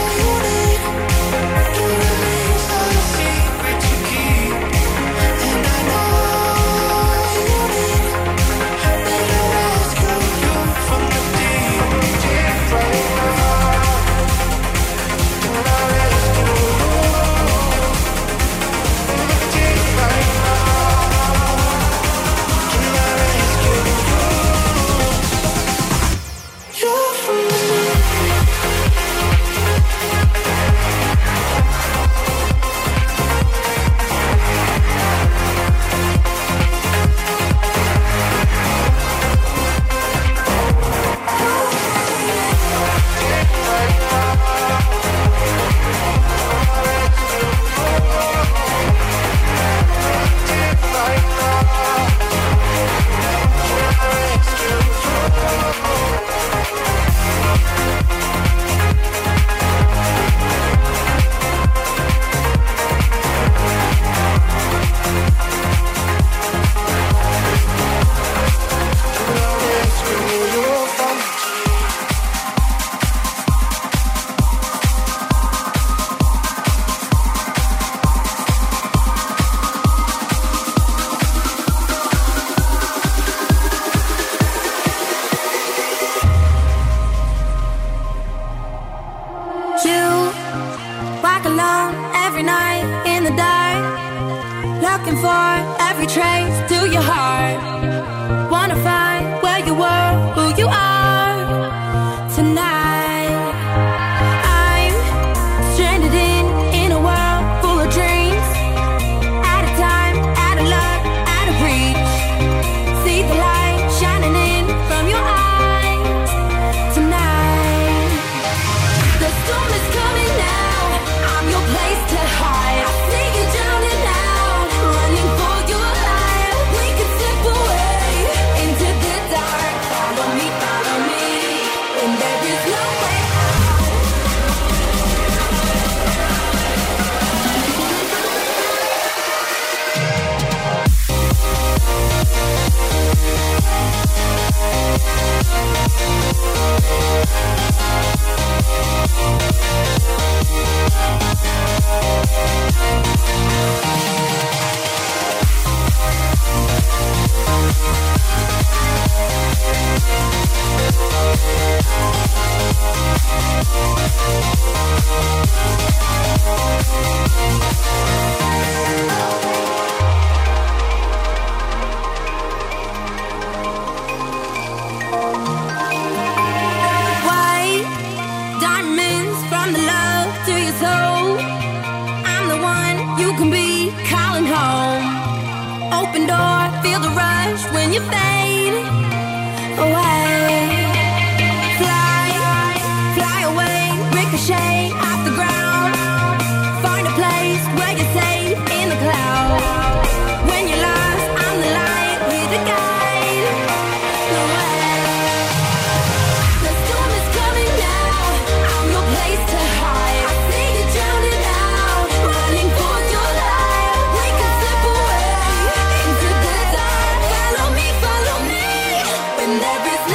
is no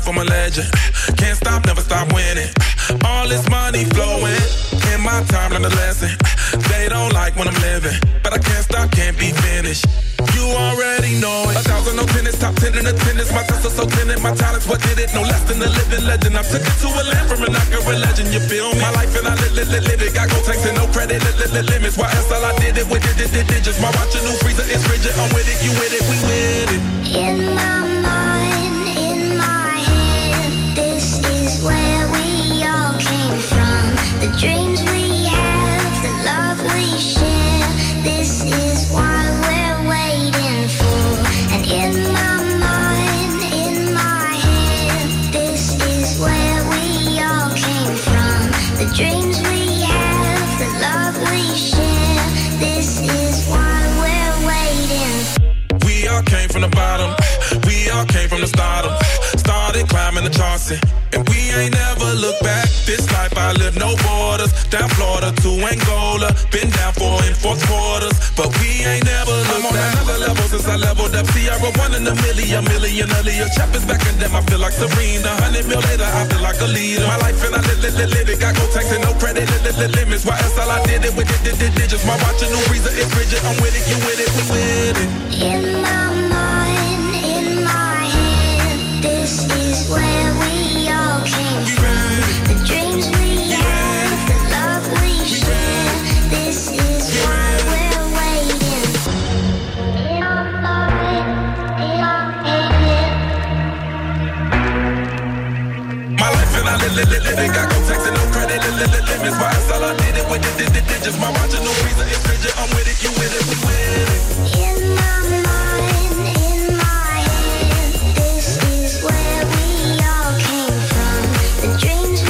life, I'm a legend. Can't stop, never stop winning. All this money flowing. In my time, learn a lesson. They don't like when I'm living. But I can't stop, can't be finished. You already know it. A thousand no tennis, top ten in attendance. My tests are so tenant, my talents, what did it? No less than a living legend. I'm sick to a land from an accurate legend, you feel me? My life and I live, live, live, live it. Got gold tanks and no credit, live, live, live, limits. Why else all I did it with did, did, did, just my watch a new freezer is rigid. I'm with it, you with it, we with it. In my mind, in my head, this is where we all came from. The dreams we have, the love we share, this is why we're waiting for. And in my mind, in my head, this is where we all came from. The dreams we have, the love we share, this is why we're waiting. We all came from the bottom, we all came from the stardom. Started climbing the charts and we ain't never looked back. This life I live, no borders. Down Florida to Angola, been down four and four quarters, but we ain't never looked back. I'm on another level since I leveled up. See, I wrote one in a million, million earlier. Chapters back and them, I feel like Serena. Hundred mil later, I feel like a leader. My life and I live, live, live, live it. Got gold tanks and no credit, live, live, limits. Why else all I did it with did, did, did, just my watch a new reason is rigid. I'm with it, you with it, we with it. In my mind, in my head, this is where we all came from. The dreams we yeah. have, the love we share, this is yeah. why we're waiting. In our mind, in our head. My life and I live, live, live, live it. Got contacts and no credit, live, live, live, live it. Why else all I did it with did, did, did, just my watch and no reason is rigid. I'm with it, you with it, we with it. In my mind, in my head, this is where we all came from. The dreams.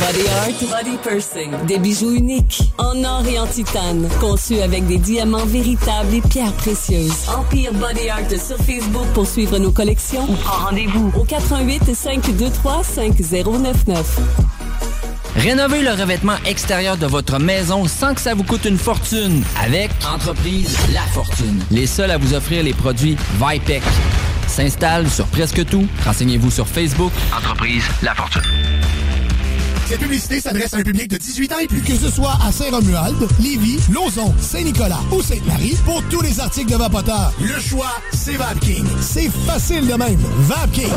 Body Art, Body Pursing. Des bijoux uniques, en or et en titane, conçus avec des diamants véritables et pierres précieuses. Empire Body Art sur Facebook pour suivre nos collections ou prendre rendez-vous au quatre un huit, cinq deux trois, cinq zéro neuf neuf. Rénovez le revêtement extérieur de votre maison sans que ça vous coûte une fortune avec Entreprise La Fortune. Les seuls à vous offrir les produits Vipec. S'installe sur presque tout. Renseignez-vous sur Facebook. Entreprise La Fortune. Cette publicité s'adresse à un public de dix-huit ans et plus, que ce soit à Saint-Romuald, Lévis, Lauson, Saint-Nicolas ou Sainte-Marie, pour tous les articles de vapoteurs. Le choix, c'est Vapking. C'est facile de même. Vapking.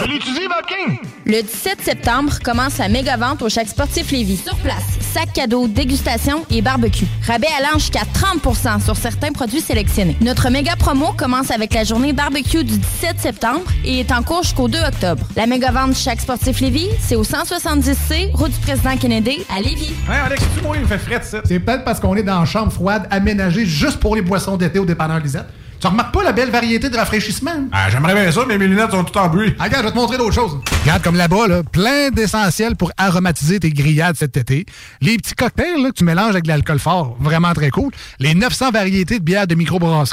Je l'utilise, Vapking! Le dix-sept septembre commence la méga vente au Chac Sportif Lévis. Sur place, sac cadeau, dégustation et barbecue. Rabais allant jusqu'à trente pour cent sur certains produits sélectionnés. Notre méga promo commence avec la journée barbecue du dix-sept septembre et est en cours jusqu'au deux octobre. La méga vente Chac Sportif Lévis, c'est au cent soixante-dix C, route du président Kennedy à Lévis. Ouais, Alex, tu vois, il fait frais de ça. C'est peut-être parce qu'on est dans une chambre froide aménagée juste pour les boissons d'été au dépanneur Lisette. Tu remarques pas la belle variété de rafraîchissement? Ah, j'aimerais bien ça, mais mes lunettes sont toutes en bruit. Ah, regarde, je vais te montrer d'autres choses. Regarde, comme là-bas, là, plein d'essentiels pour aromatiser tes grillades cet été. Les petits cocktails là, que tu mélanges avec de l'alcool fort, vraiment très cool. Les neuf cents variétés de bières de microbrasserie.